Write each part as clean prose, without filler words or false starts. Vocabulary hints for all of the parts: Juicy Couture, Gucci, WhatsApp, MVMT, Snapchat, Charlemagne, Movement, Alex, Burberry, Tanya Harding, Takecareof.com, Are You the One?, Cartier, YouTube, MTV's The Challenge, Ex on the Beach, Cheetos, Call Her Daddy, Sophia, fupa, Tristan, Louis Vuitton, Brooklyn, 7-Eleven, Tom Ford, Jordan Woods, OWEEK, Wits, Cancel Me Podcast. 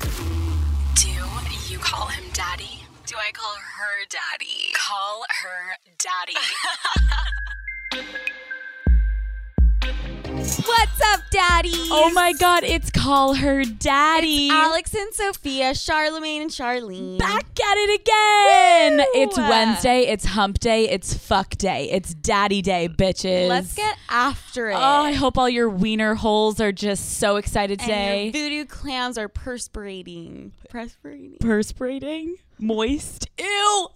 Do you call him daddy? Do I call her daddy? Call her daddy. What's up, daddies? Oh my god, it's Call Her Daddy. It's Alex and Sophia, Charlemagne and Charlene. Back at it again. Woo! It's Wednesday, it's hump day, it's fuck day, it's daddy day, bitches. Let's get after it. Oh, I hope all your wiener holes are just so excited today. And your voodoo clams are perspirating. Perspirating? Moist. Ew.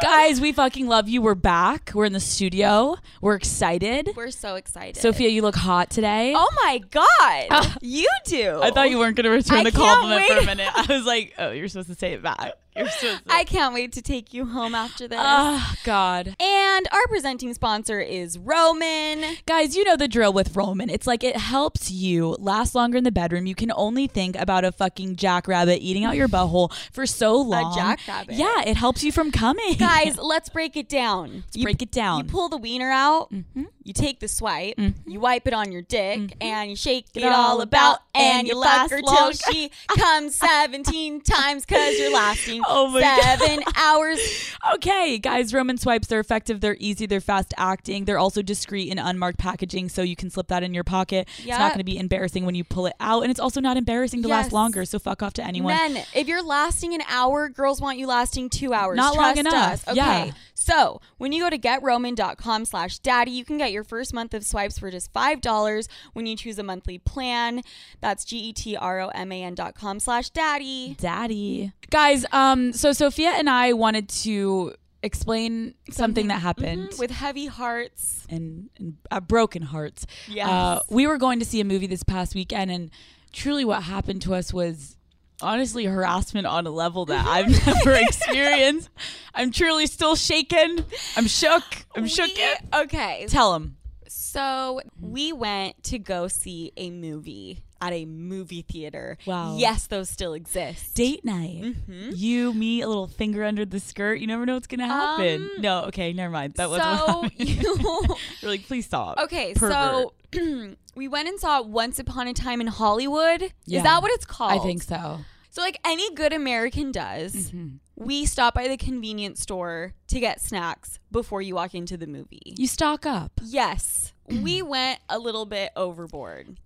Guys, we fucking love you. We're back. We're in the studio. We're excited. We're so excited. Sophia, you look hot today. Oh my god. You do. I thought you weren't going to return the compliment for a minute. I was like, oh, you're supposed to say it back. I can't wait to take you home after this. Oh, God. And our presenting sponsor is Roman. Guys, you know the drill with Roman. It's like it helps you last longer in the bedroom. You can only think about a fucking jackrabbit eating out your butthole for so long. A jackrabbit? Yeah, it helps you from coming. Guys, let's break it down. You pull the wiener out. Mm-hmm. You take the swipe. Mm-hmm. You wipe it on your dick. Mm-hmm. And you shake it all about. And you fuck her till she comes 17 times because you're lasting. Oh my god. 7 hours. Okay, guys, Roman swipes, they're effective, they're easy, they're fast acting. They're also discreet in unmarked packaging, so you can slip that in your pocket. Yep. It's not going to be embarrassing when you pull it out, and it's also not embarrassing to last longer, so fuck off to anyone. Men, if you're lasting an hour, girls want you lasting 2 hours. Not Trust long enough. Us. Okay. Yeah. So when you go to getroman.com/daddy, you can get your first month of swipes for just $5 when you choose a monthly plan. That's getroman.com/daddy. Daddy. Guys, so Sophia and I wanted to explain something that happened. Mm-hmm. With heavy hearts. And broken hearts. Yes. We were going to see a movie this past weekend, and truly what happened to us was honestly harassment on a level that I've never experienced. I'm truly still shaken. I'm shook. Okay. Tell them. So we went to go see a movie at a movie theater. Wow. Yes, those still exist. Date night. Mm-hmm. You, me, a little finger under the skirt. You never know what's going to happen. No, okay, never mind. That wasn't You're like, please stop. Okay, so we went and saw Once Upon a Time in Hollywood. Yeah. Is that what it's called? I think so. So like any good American does, mm-hmm. we stop by the convenience store to get snacks before you walk into the movie. You stock up. Yes. We went a little bit overboard.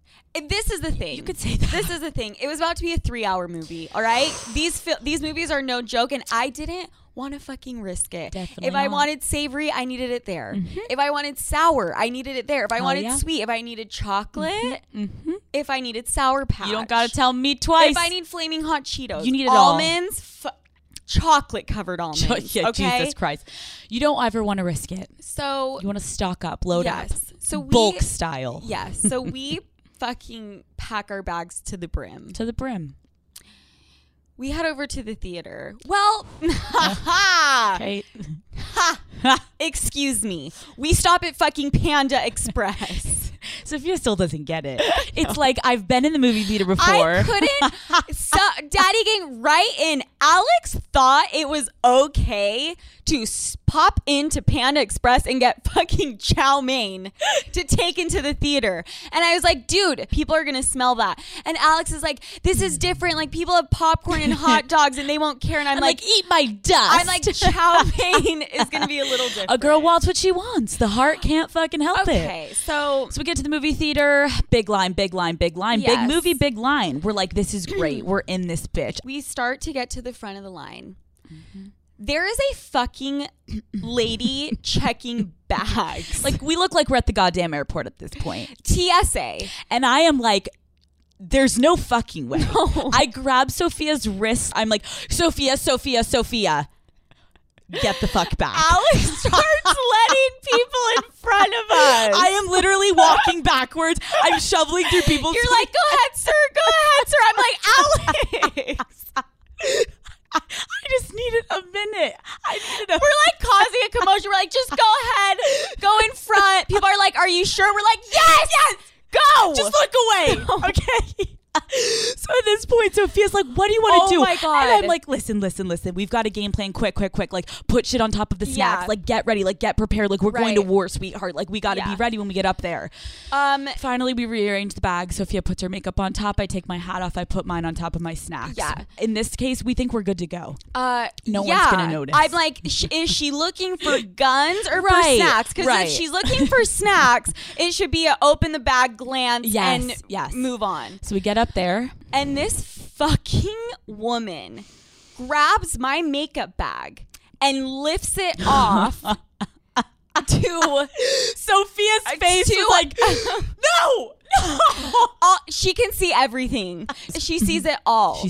This is the thing. You could say that. This is the thing. It was about to be a 3-hour movie, all right? These movies are no joke, and I didn't want to fucking risk it. Definitely. If I wanted savory, I needed it there. Mm-hmm. If I wanted sour, I needed it there. If I wanted sweet, if I needed chocolate, mm-hmm. if I needed Sour Patch. You don't got to tell me twice. If I need Flaming Hot Cheetos. You need it all. Almonds. Chocolate covered almonds. Yeah, okay? Jesus Christ. You don't ever want to risk it. So you want to stock up, load up. So bulk style. Yes. So we fucking pack our bags to the brim. To the brim. We head over to the theater. Well, excuse me. We stop at fucking Panda Express. Sophia still doesn't get it. It's like, I've been in the movie theater before. I couldn't. Daddy came right in. Alex thought it was okay to pop into Panda Express and get fucking chow mein to take into the theater. And I was like, dude, people are going to smell that. And Alex is like, this is different. Like, people have popcorn and hot dogs and they won't care. And I'm like, eat my dust. I'm like, chow mein is going to be a little different. A girl wants what she wants. The heart can't fucking help it. Okay, so we get to the movie theater. Big line. Yes. Big movie, big line. We're like, this is great. We're in this bitch. We start to get to the front of the line. Mm-hmm. There is a fucking lady checking bags. Like, we look like we're at the goddamn airport at this point. TSA. And I am like, there's no fucking way. No. I grab Sophia's wrist. I'm like, Sophia. Get the fuck back. Alex starts letting people in front of us. I am literally walking backwards. I'm shoveling through people's. You're like, go ahead, sir. I'm like, Alex. I just needed a minute. We're like causing a commotion. We're like, just go ahead. Go in front. People are like, are you sure? We're like, yes. Go. Just look away. Okay. So at this point, Sophia's like, what do you want to do? Oh my God. And I'm like, listen. We've got a game plan. Quick. Like, put shit on top of the snacks. Yeah. Like, get ready. Like, get prepared. Like, we're going to war, sweetheart. Like, we got to be ready when we get up there. Finally, we rearrange the bag. Sophia puts her makeup on top. I take my hat off. I put mine on top of my snacks. Yeah. In this case, we think we're good to go. No one's going to notice. I'm like, is she looking for guns or for snacks? Because if she's looking for snacks, it should be an open the bag glance and move on. So we get up there. And this fucking woman grabs my makeup bag and lifts it off to Sophia's face. She's like, no! She can see everything. She sees it all.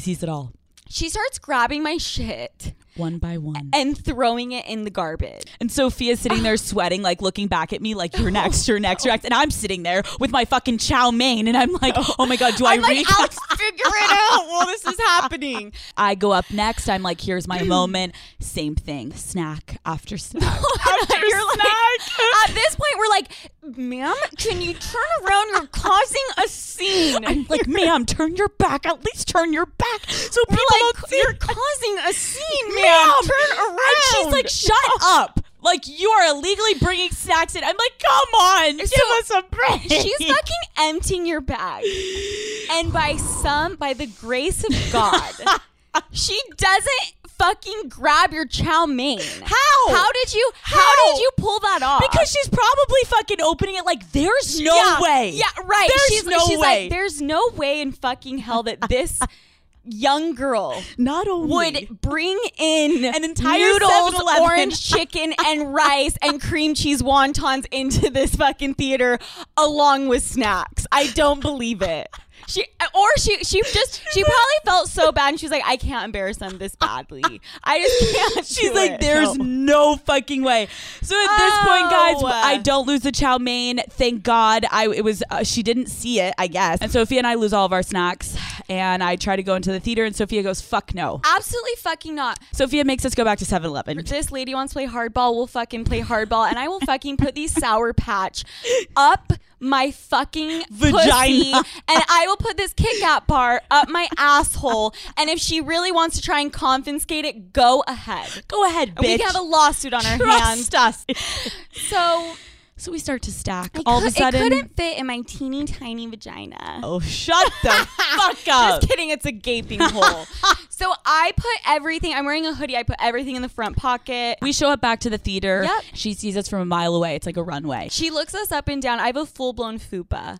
She starts grabbing my shit. One by one. And throwing it in the garbage. And Sophia's sitting there sweating, like looking back at me like, you're next. And I'm sitting there with my fucking chow mein. And I'm like, oh my God, Alex, figure it out while this is happening. I go up next. I'm like, here's my moment. Same thing. Snack after snack. At this point, we're like, ma'am, can you turn around? You're causing a scene. I'm like, ma'am, turn your back. At least turn your back. So people don't see. You're causing a scene, ma'am. Turn around. And she's like, shut up. Like, you are illegally bringing snacks in. I'm like, come on. Give us a break. She's fucking emptying your bag. And by the grace of God, she doesn't fucking grab your chow mein. How did you pull that off? Because she's probably fucking opening it like, there's no way. Yeah, right. She's no way. Like, there's no way in fucking hell that this young girl not only would bring in an entire noodles, orange chicken, and rice and cream cheese wontons into this fucking theater along with snacks. I don't believe it. She probably felt so bad and she was like, I can't embarrass them this badly. I just can't. She's like, there's no fucking way. So at this point, guys, I don't lose the chow mein. Thank God. She didn't see it, I guess. And Sophia and I lose all of our snacks. And I try to go into the theater and Sophia goes, fuck no. Absolutely fucking not. Sophia makes us go back to 7-Eleven. This lady wants to play hardball. We'll fucking play hardball. And I will fucking put these Sour Patch up my fucking vagina pussy, and I will put this Kit Kat bar up my asshole. And if she really wants to try and confiscate it, go ahead, bitch. We have a lawsuit on our hands. Trust us. So we start to stack. All of a sudden, it couldn't fit in my teeny tiny vagina. Oh, shut the fuck up. Just kidding. It's a gaping hole. So I put everything. I'm wearing a hoodie. I put everything in the front pocket. We show up back to the theater. Yep. She sees us from a mile away. It's like a runway. She looks us up and down. I have a full-blown fupa.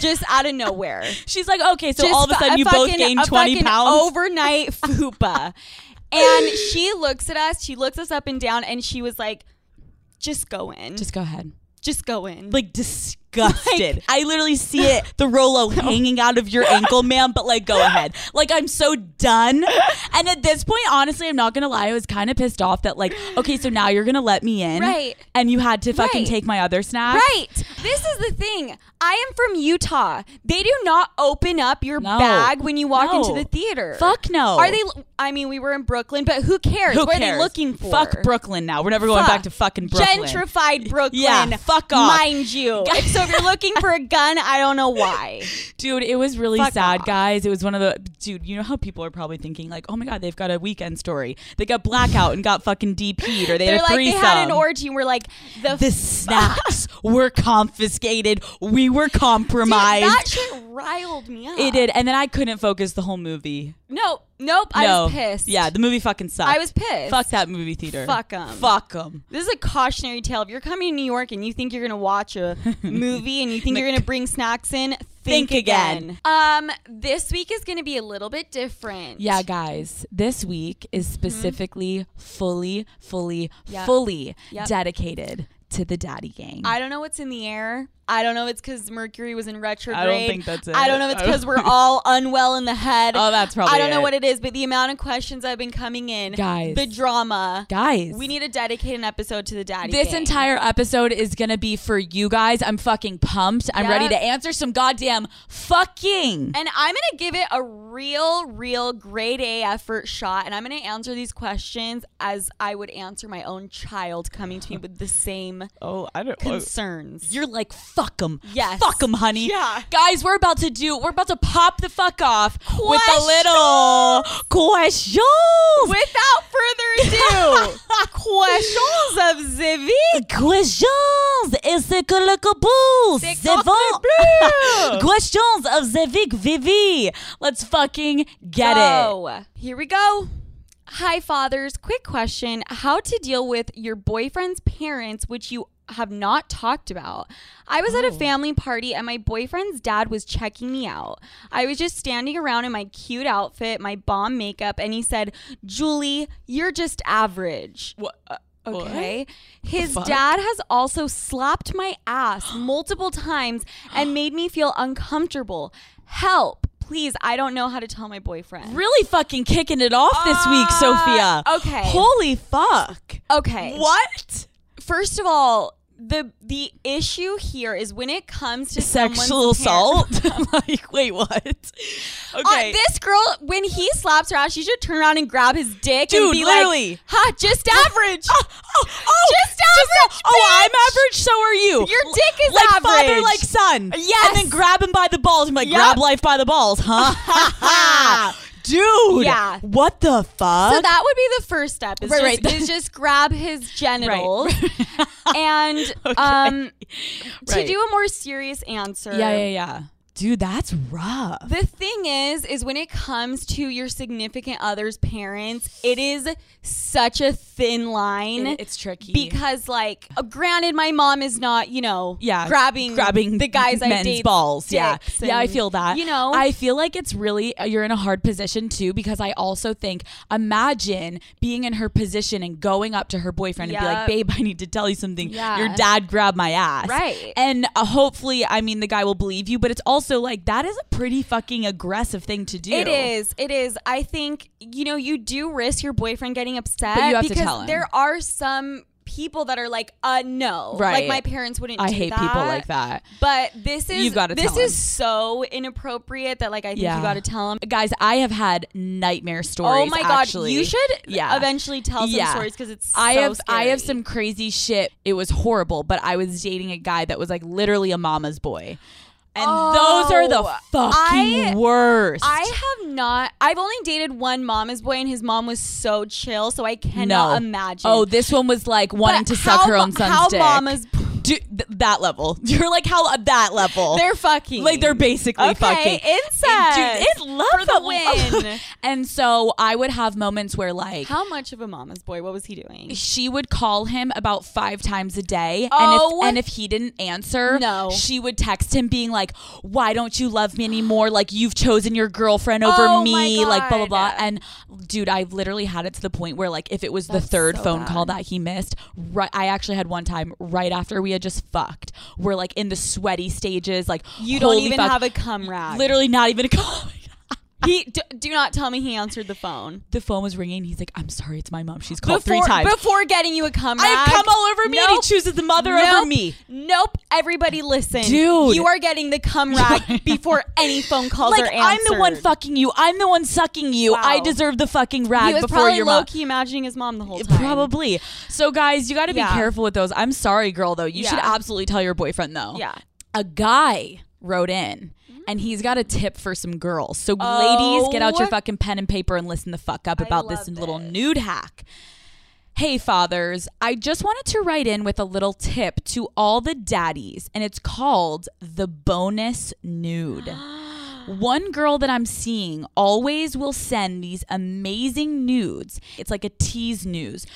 Just out of nowhere. She's like, okay, so just all of a sudden you both gained 20 pounds? Overnight fupa. And she looks at us. She looks us up and down. And she was like, just go in. Just go ahead. Just go in. Like, disgusted. Like, I literally see it, the Rolo hanging out of your ankle, ma'am, but like, go ahead. Like, I'm so done. And at this point, honestly, I'm not going to lie. I was kind of pissed off that like, okay, so now you're going to let me in. Right. And you had to fucking take my other snack. Right. This is the thing. I am from Utah. They do not open up your bag when you walk into the theater. Fuck no. Are they? I mean, we were in Brooklyn, but who cares? What are they looking for? Fuck Brooklyn now. We're never going back to fucking Brooklyn. Gentrified Brooklyn. Yeah, fuck off. Mind you. So if you're looking for a gun, I don't know why. Dude, it was really sad, guys. It was one of the... Dude, you know how people are probably thinking like, oh my God, they've got a weekend story. They got blackout and got fucking DP'd, or they had a threesome. They had an orgy and we're like... The snacks were confiscated. We were compromised. Dude, that shit riled me up. It did. And then I couldn't focus the whole movie. Nope. I was pissed. Yeah, the movie fucking sucked. I was pissed. Fuck that movie theater. Fuck them. This is a cautionary tale. If you're coming to New York and you think you're going to watch a movie and you think you're going to bring snacks in, Think again. This week is going to be a little bit different. Yeah, guys. This week is specifically fully dedicated to the daddy gang. I don't know what's in the air. I don't know if it's because Mercury was in retrograde. I don't think that's it. I don't know if it's because we're all unwell in the head. Oh, that's probably it. I don't know what it is, but the amount of questions I've been coming in. Guys. The drama. Guys. We need to dedicate an episode to the daddy gang. This entire episode is going to be for you guys. I'm fucking pumped. I'm ready to answer some goddamn fucking. And I'm going to give it a real grade A effort shot. And I'm going to answer these questions as I would answer my own child coming to me with the same concerns. You're like, fuck them. Yes. Fuck them, honey. Yeah. Guys, we're about to pop the fuck off with a little questions. Without further ado, questions of the week. Questions et c'est que le cabous. C'est bon. Questions of the week, Vivi. Let's fucking get it. Here we go. Hi, fathers. Quick question. How to deal with your boyfriend's parents, which you have not talked about. I was at a family party and my boyfriend's dad was checking me out. I was just standing around in my cute outfit, my bomb makeup, and he said, "Julie, you're just average." What? Okay. What? His dad has also slapped my ass multiple times and made me feel uncomfortable. Help. Please, I don't know how to tell my boyfriend. Really fucking kicking it off this week, Sophia. Okay. Holy fuck. Okay. What? First of all, the issue here is when it comes to sexual assault. Like, wait, what? Okay. This girl, when he slaps her ass, she should turn around and grab his dick, dude, and be literally like, "Ha, just average." Just average. I'm average. So are you. Your dick is like average. Like father, like son. Yes. And then grab him by the balls. I'm like, grab life by the balls, huh? Dude, yeah. What the fuck? So that would be the first step. Is just grab his genitals. Right. And okay. To do a more serious answer. Yeah. Dude, that's rough. The thing is when it comes to your significant other's parents, it is such a thin line. It's tricky. Because, like, granted, my mom is not, you know, grabbing the guys men's I date balls. Yeah. And, I feel that. You know? I feel like it's really, you're in a hard position, too, because I also think, imagine being in her position and going up to her boyfriend and be like, "Babe, I need to tell you something. Yeah. Your dad grabbed my ass." Right. And hopefully, I mean, the guy will believe you, but it's also, so like that is a pretty fucking aggressive thing to do. It is. I think, you know, you do risk your boyfriend getting upset, but you have because to tell him. There are some people that are like, no, right? Like my parents wouldn't. I hate people like that. But this is so inappropriate that like I think you got to tell them. Guys, I have had nightmare stories. Oh my god, actually. You should eventually tell some stories because it's. So I have some crazy shit. It was horrible, but I was dating a guy that was like literally a mama's boy. And those are the fucking worst. I've only dated one mama's boy and his mom was so chill, so I cannot imagine. Oh, this one was like wanting to suck her own son's dick. How mama's... Dude, that level. You're like, how that level. They're fucking. Like, they're basically fucking. Okay, incest. Dude, for the win. And so I would have moments where like. How much of a mama's boy? What was he doing? She would call him about 5 times a day. Oh. And if he didn't answer, she would text him being like, "Why don't you love me anymore? Like, you've chosen your girlfriend over me. Like, blah, blah, blah." And dude, I literally had it to the point where like, if it was the third phone call that he missed, I actually had one time right after we had just fucked. We're like in the sweaty stages, like you don't even have a cum rag. Literally, not even a cum. He do not tell me he answered the phone. The phone was ringing. He's like, "I'm sorry, it's my mom. She's called 3 times before getting you a cum rag. I've come all over me." And he chooses the mother over me. Nope. Everybody, listen, dude. You are getting the cum rag before any phone calls like, are answered. I'm the one fucking you. I'm the one sucking you. Wow. I deserve the fucking rag. He was before probably your mom. Low key imagining his mom the whole time. Probably. So, guys, you got to be careful with those. I'm sorry, girl. Though you should absolutely tell your boyfriend though. Yeah. A guy wrote in. And he's got a tip for some girls. So ladies, get out your fucking pen and paper and listen the fuck up about this little nude hack. "Hey, fathers, I just wanted to write in with a little tip to all the daddies. And it's called the bonus nude. One girl that I'm seeing always will send these amazing nudes. It's like a tease nude.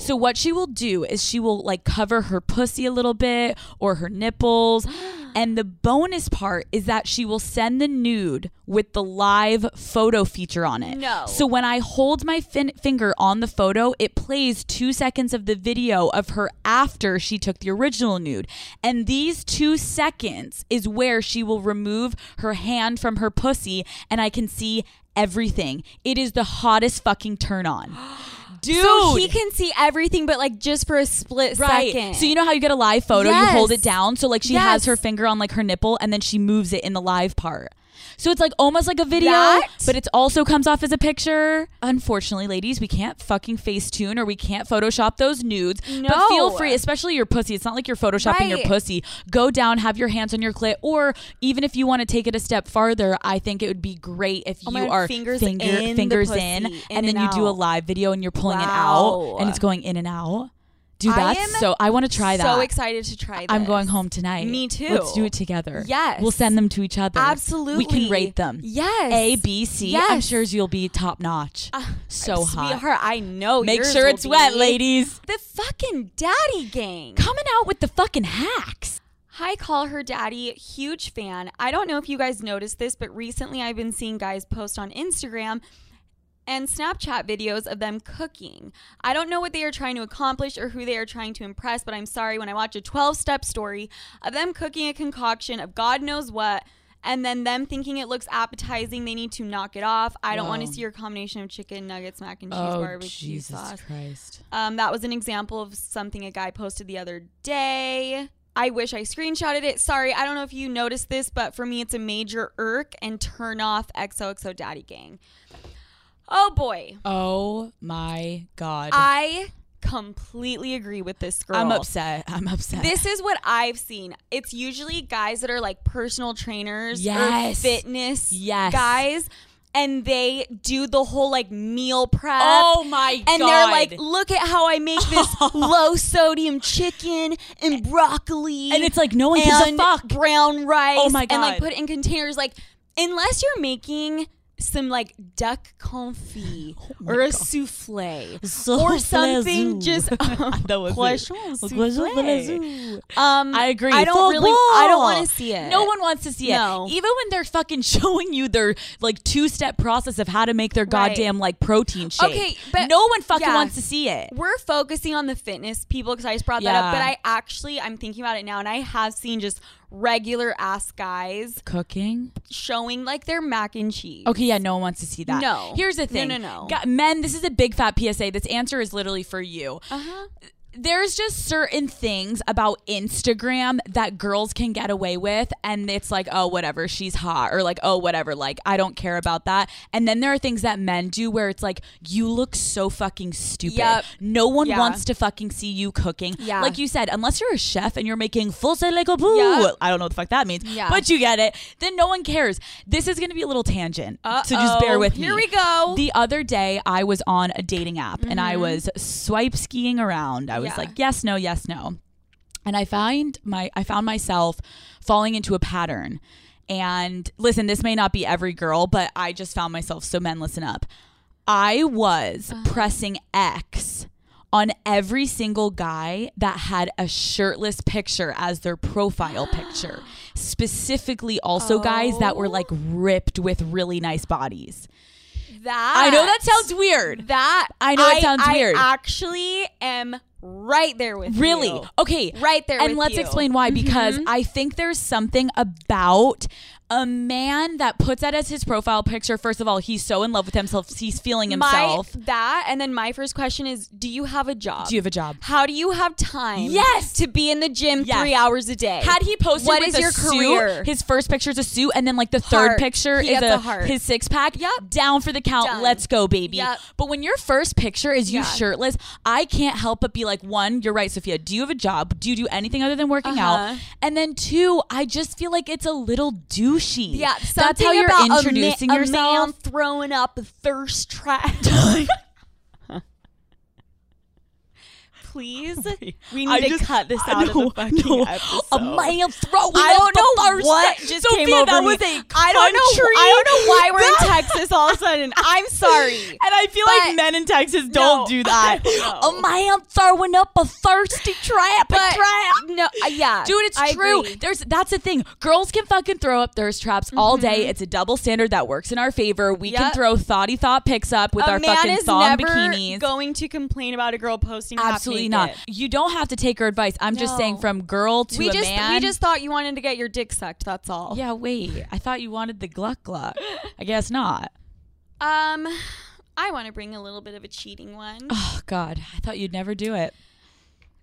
So what she will do is she will like cover her pussy a little bit or her nipples. And the bonus part is that she will send the nude with the live photo feature on it. No. So when I hold my finger on the photo, it plays 2 seconds of the video of her after she took the original nude. And these 2 seconds is where she will remove her hand from her pussy and I can see everything. It is the hottest fucking turn on." Dude. So he can see everything, but like just for a split second. So you know how you get a live photo, you hold it down. So like she has her finger on like her nipple and then she moves it in the live part. So it's like almost like a video, but it also comes off as a picture. Unfortunately, ladies, we can't fucking Facetune or we can't Photoshop those nudes. No. But feel free, especially your pussy. It's not like you're Photoshopping your pussy. Go down, have your hands on your clit, or even if you want to take it a step farther, I think it would be great if you are fingers in, and then you do a live video and you're pulling it out and it's going in and out. Do that. So I want to try that. So excited to try this. I'm going home tonight. Me too. Let's do it together. Yes. We'll send them to each other. Absolutely. We can rate them. Yes. A, B, C. Yes. I'm sure you'll be top notch. So hot. Sweetheart, I know. Make sure it's wet, ladies. The fucking daddy gang. Coming out with the fucking hacks. Hi, Call Her Daddy. Huge fan. I don't know if you guys noticed this, but recently I've been seeing guys post on Instagram and Snapchat videos of them cooking. I don't know what they are trying to accomplish or who they are trying to impress, but I'm sorry, when I watch a 12-step story of them cooking a concoction of God knows what, and then them thinking it looks appetizing, they need to knock it off. I don't want to see your combination of chicken nuggets, mac and cheese, barbecue sauce. Jesus Christ. That was an example of something a guy posted the other day. I wish I screenshotted it. Sorry, I don't know if you noticed this, but for me, it's a major irk and turn off XOXO Daddy Gang. Oh, boy. Oh, my God. I completely agree with this girl. I'm upset. I'm upset. This is what I've seen. It's usually guys that are like personal trainers or fitness guys. And they do the whole like meal prep. Oh, my God. And they're like, look at how I make this low sodium chicken and broccoli. And it's like, no one gives a fuck. Brown rice. Oh, my God. And like put it in containers. Like, unless you're making some like duck confit or a souffle or something just I agree. I don't really, I don't want to see it. No one wants to see it. Even when they're fucking showing you their like 2-step process of how to make their goddamn like protein shake. Okay, but no one fucking wants to see it. We're focusing on the fitness people because I just brought that up, but I'm thinking about it now and I have seen just regular ass guys cooking, showing like their mac and cheese. Okay, yeah, no one wants to see that. No. Here's the thing. No. Men, this is a big fat PSA. This answer is literally for you. There's just certain things about Instagram that girls can get away with, and it's like, oh, whatever, she's hot, or like, oh, whatever, like, I don't care about that. And then there are things that men do where it's like, you look so fucking stupid. No one wants to fucking see you cooking. Like you said, unless you're a chef and you're making full-size like a boo, I don't know what the fuck that means, but you get it, then no one cares. This is going to be a little tangent, so just bear with me. Here we go. The other day, I was on a dating app, and I was swipe skiing around. I was like, yes, no, yes, no. And I found myself falling into a pattern. And listen, this may not be every girl, but I just found myself. So men, listen up. I was pressing X on every single guy that had a shirtless picture as their profile picture. Specifically also guys that were like ripped with really nice bodies. I know that sounds weird. I actually am right there with you. Really? Okay. Right there with you. And let's explain why, because I think there's something about a man that puts that as his profile picture. First of all, he's so in love with himself. He's feeling himself. And then my first question is, do you have a job? Do you have a job? How do you have time to be in the gym 3 hours a day? Had he posted what with is a your career? Suit, his first picture is a suit, and then like the third picture is his six-pack. Down for the count. Done. Let's go, baby. But when your first picture is you shirtless, I can't help but be like, one, you're right, Sophia. Do you have a job? Do you do anything other than working out? And then two, I just feel like it's a little douche. Yeah, that's how you're about introducing yourself. A man throwing up a thirst trap. Please, we need to cut this out of the fucking episode. A man throwing up a thirst trap. Just Sophia, came over that was me. I don't know why we're in Texas all of a sudden. I'm sorry, and I feel like men in Texas don't do that. A man throwing up a thirsty trap. Dude, it's true. Agree. That's the thing. Girls can fucking throw up thirst traps all day. It's a double standard that works in our favor. We can throw thotty thought pics up with our fucking thong bikinis. Going to complain about a girl posting. Absolutely not. You don't have to take her advice. I'm just saying, from girl to a man. We just thought you wanted to get your dick sucked. That's all. Yeah. Wait. I thought you wanted the gluck gluck. I guess not. I want to bring a little bit of a cheating one. Oh God, I thought you'd never do it.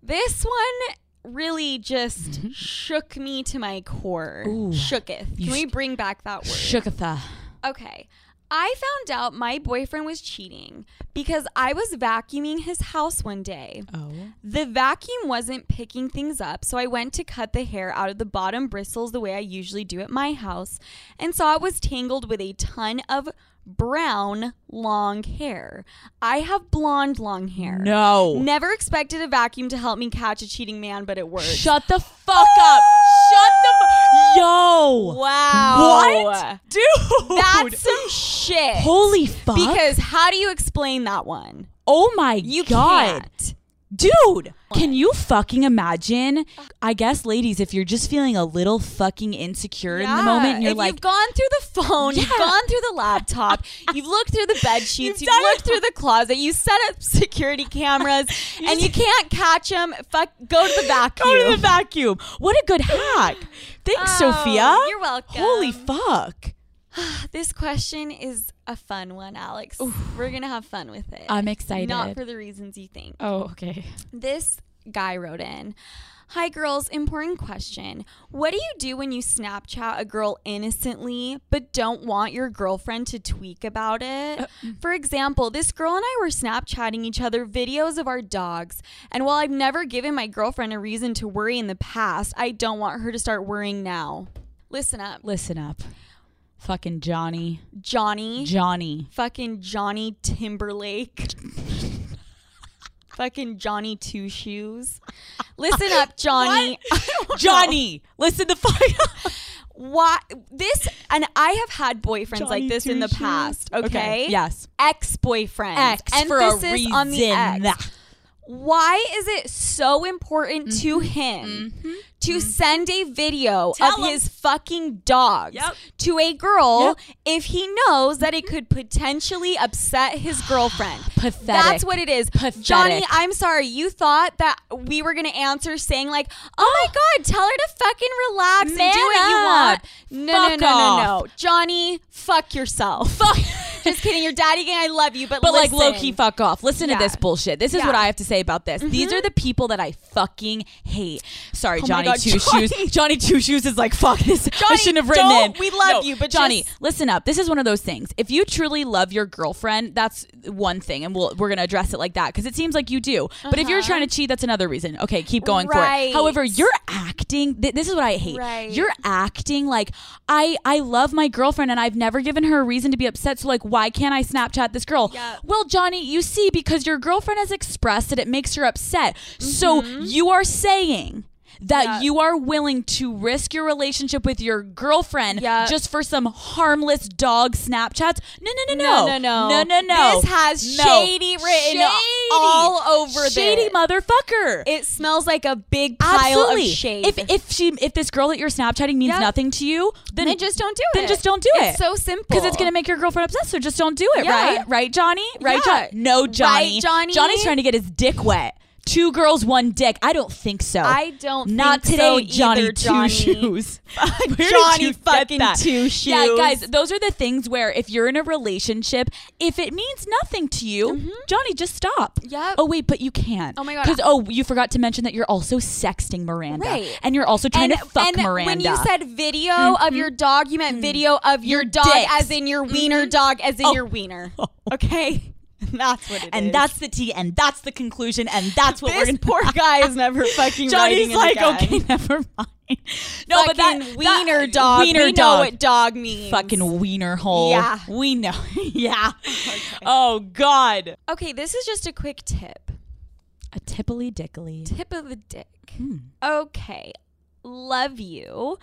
This one really just shook me to my core. Ooh, shooketh. Can we bring back that word? Shooketha. Okay. I found out my boyfriend was cheating because I was vacuuming his house one day. Oh. The vacuum wasn't picking things up, so I went to cut the hair out of the bottom bristles the way I usually do at my house, and saw it was tangled with a ton of brown long hair. I have blonde long hair. No. Never expected a vacuum to help me catch a cheating man, but it worked. Shut the fuck up. Shut the fuck up. Yo. Wow. What? Dude. That's some shit. Holy fuck. Because how do you explain that one? Oh my God. Can't. Dude, can you fucking imagine? I guess, ladies, if you're just feeling a little fucking insecure in the moment, and you're like, you've gone through the phone, you've gone through the laptop, you've looked through the bed sheets, you've looked through the closet, you set up security cameras, and you can't catch them. Fuck, go to the vacuum. Go to the vacuum. What a good hack. Thanks, Sophia. You're welcome. Holy fuck. This question is a fun one, Alex. Ooh. We're going to have fun with it. I'm excited. Not for the reasons you think. Oh, okay. This guy wrote in, "Hi, girls. Important question. What do you do when you Snapchat a girl innocently but don't want your girlfriend to tweak about it? For example, this girl and I were Snapchatting each other videos of our dogs. And while I've never given my girlfriend a reason to worry in the past, I don't want her to start worrying now." Listen up. Listen up. Fucking Johnny. Fucking Johnny Timberlake. Fucking Johnny Two Shoes. Listen up, Johnny. Johnny, listen the fuck. Why this? And I have had boyfriends Johnny like this in the past. Okay? Yes. Ex-boyfriends. Ex for a reason. On the ex. Why is it so important to him to send a video of his fucking dogs to a girl if he knows that it could potentially upset his girlfriend? Pathetic. That's what it is. Pathetic. Johnny, I'm sorry. You thought that we were going to answer saying like, oh my God, tell her to fucking relax and do what you want. No. Johnny, fuck yourself. Fuck. Just kidding. You're daddy gang. I love you. But listen. Like low key fuck off. Listen to this bullshit. This is what I have to say about this. These are the people that I fucking hate. Sorry, Johnny Two Shoes. Johnny Two Shoes is like, fuck this. Johnny, I shouldn't have written in. We love you, but Johnny, listen up. This is one of those things. If you truly love your girlfriend, that's one thing. And we're going to address it like that because it seems like you do. But if you're trying to cheat, that's another reason. Okay, keep going for it. However, you're acting. This is what I hate. Right. You're acting like I love my girlfriend and I've never given her a reason to be upset. So like, why can't I Snapchat this girl? Yep. Well, Johnny, you see, because your girlfriend has expressed that it makes her upset. So you are saying that you are willing to risk your relationship with your girlfriend just for some harmless dog Snapchats? No. This has shady written all over this. Shady motherfucker. It smells like a big pile of shade. If this girl that you're Snapchatting means nothing to you, then just don't do it. Then just don't do it. It's so simple. Because it's going to make your girlfriend upset, so just don't do it, right? Right, Johnny? Right, Johnny? No, Johnny. Right, Johnny? Johnny's trying to get his dick wet. Two girls, one dick. I don't think so. I don't Not think today, so Johnny either, Johnny. Two Shoes. Johnny fucking Two Shoes. Yeah, guys, those are the things where if you're in a relationship, if it means nothing to you, Johnny, just stop. Yep. Oh, wait, but you can't. Oh, my God. Because, you forgot to mention that you're also sexting Miranda. Right. And you're also trying to fuck Miranda. And when you said video of your dog, you meant video of your dog dicks. As in your wiener dog, as in your wiener. Oh. Okay? That's what it is. And that's the tea, and that's the conclusion, and that's what this poor guy is never fucking Johnny's like, again. Okay, never mind. No, but that wiener dog. We know what dog means. Fucking wiener hole. Yeah. We know. Yeah. Okay. Oh, God. Okay, this is just a quick tip. A tippily dickily. Tip of the dick. Okay. Love you.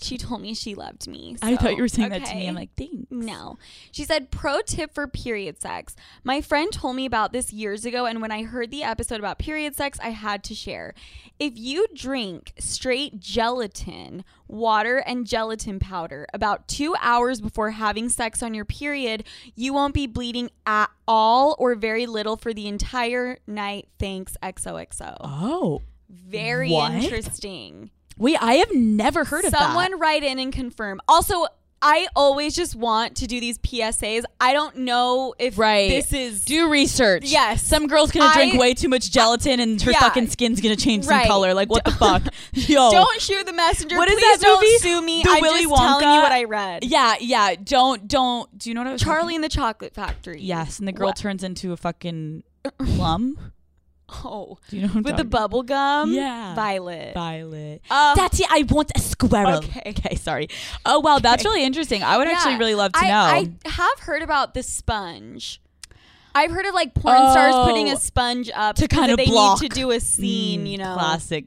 She told me she loved me. So. I thought you were saying that to me. I'm like, thanks. No. She said, pro tip for period sex. My friend told me about this years ago, and when I heard the episode about period sex, I had to share. If you drink straight gelatin, water, and gelatin powder about 2 hours before having sex on your period, you won't be bleeding at all or very little for the entire night. Thanks, XOXO. Oh. Very interesting. Wait, I have never heard of that. Someone write in and confirm. Also, I always just want to do these PSAs. I don't know if this is... Do research. Yes. Some girl's going to drink way too much gelatin and her fucking skin's going to change some color. Like, what the fuck? Yo. Don't shoot the messenger. What is that movie? Please don't sue me. I'm just telling you what I read. Yeah, yeah. Don't. Do you know what I was Charlie and the Chocolate Factory. Yes, and the girl turns into a fucking plum. Oh, do you know what I'm with the bubble gum? Yeah. Violet. That's it. I want a squirrel. Okay, sorry. Oh, wow. Okay. That's really interesting. I would actually really love to know. I have heard about the sponge. I've heard of like porn stars putting a sponge up to kind of block. They need to do a scene, you know. Classic.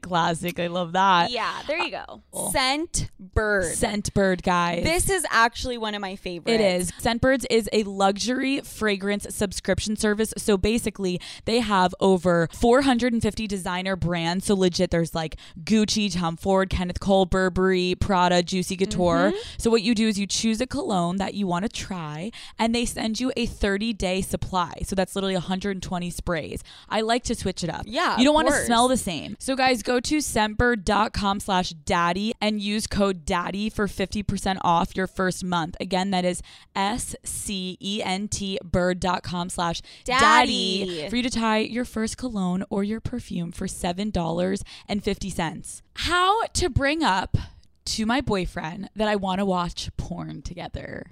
I love that. Yeah, there you go. Scentbird, guys. This is actually one of my favorites. It is. Scentbirds is a luxury fragrance subscription service. So basically, they have over 450 designer brands. So legit, there's like Gucci, Tom Ford, Kenneth Cole, Burberry, Prada, Juicy Couture. Mm-hmm. So what you do is you choose a cologne that you want to try, and they send you a 30-day supply. So that's literally 120 sprays. I like to switch it up. Yeah, you don't want to smell the same. So guys, go to Scentbird.com/daddy and use code daddy for 50% off your first month. Again, that is SCENTbird.com/daddy for you to try your first cologne or your perfume for $7.50. How to bring up to my boyfriend that I want to watch porn together.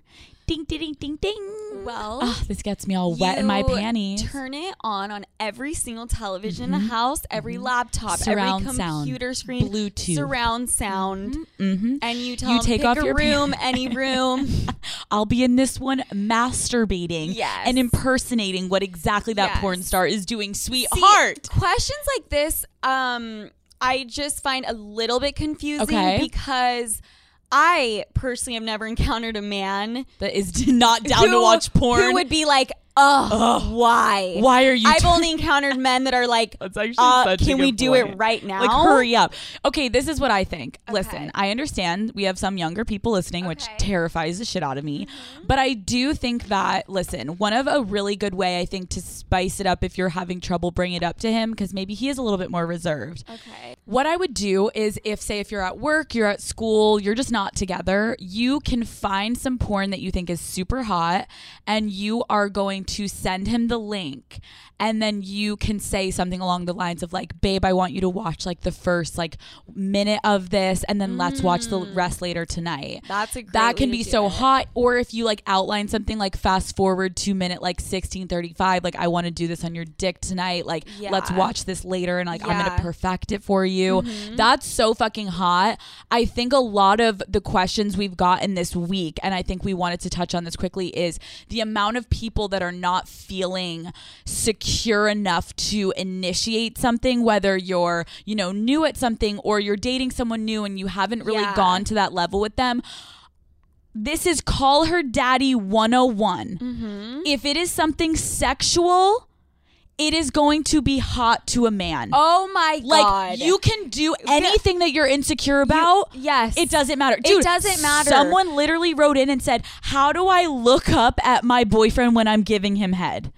Ding, ding, ding, ding, ding. Well, this gets me all wet in my panties. Turn it on every single television in the house, every laptop, every computer screen, Bluetooth, surround sound, and you tell them, pick a room, any room. I'll be in this one masturbating and impersonating what exactly that porn star is doing, sweetheart. See, questions like this, I just find a little bit confusing because I personally have never encountered a man that is not down to watch porn. Who would be like, why? Why are you? I've only encountered men that are like, that's actually such can a good we do point. It right now? Like, hurry up. Okay, this is what I think. Okay. Listen, I understand we have some younger people listening, which terrifies the shit out of me. But I do think that, listen, one of a really good way, I think, to spice it up if you're having trouble, bring it up to him, because maybe he is a little bit more reserved. Okay. What I would do is if you're at work, you're at school, you're just not together, you can find some porn that you think is super hot, and you are going to send him the link, and then you can say something along the lines of like, babe, I want you to watch like the first like minute of this, and then let's watch the rest later tonight. That's a great that can be so hot. Or if you like outline something like, fast forward to minute like 16:35, like, I want to do this on your dick tonight, like let's watch this later, and like I'm gonna perfect it for you. That's so fucking hot. I think a lot of the questions we've gotten this week, and I think we wanted to touch on this quickly, is the amount of people that are not feeling secure enough to initiate something, whether you're, you know, new at something or you're dating someone new and you haven't really gone to that level with them. This is Call Her Daddy 101. If it is something sexual, it is going to be hot to a man. Oh my God. Like, you can do anything that you're insecure about. It doesn't matter. Dude, it doesn't matter. Someone literally wrote in and said, how do I look up at my boyfriend when I'm giving him head?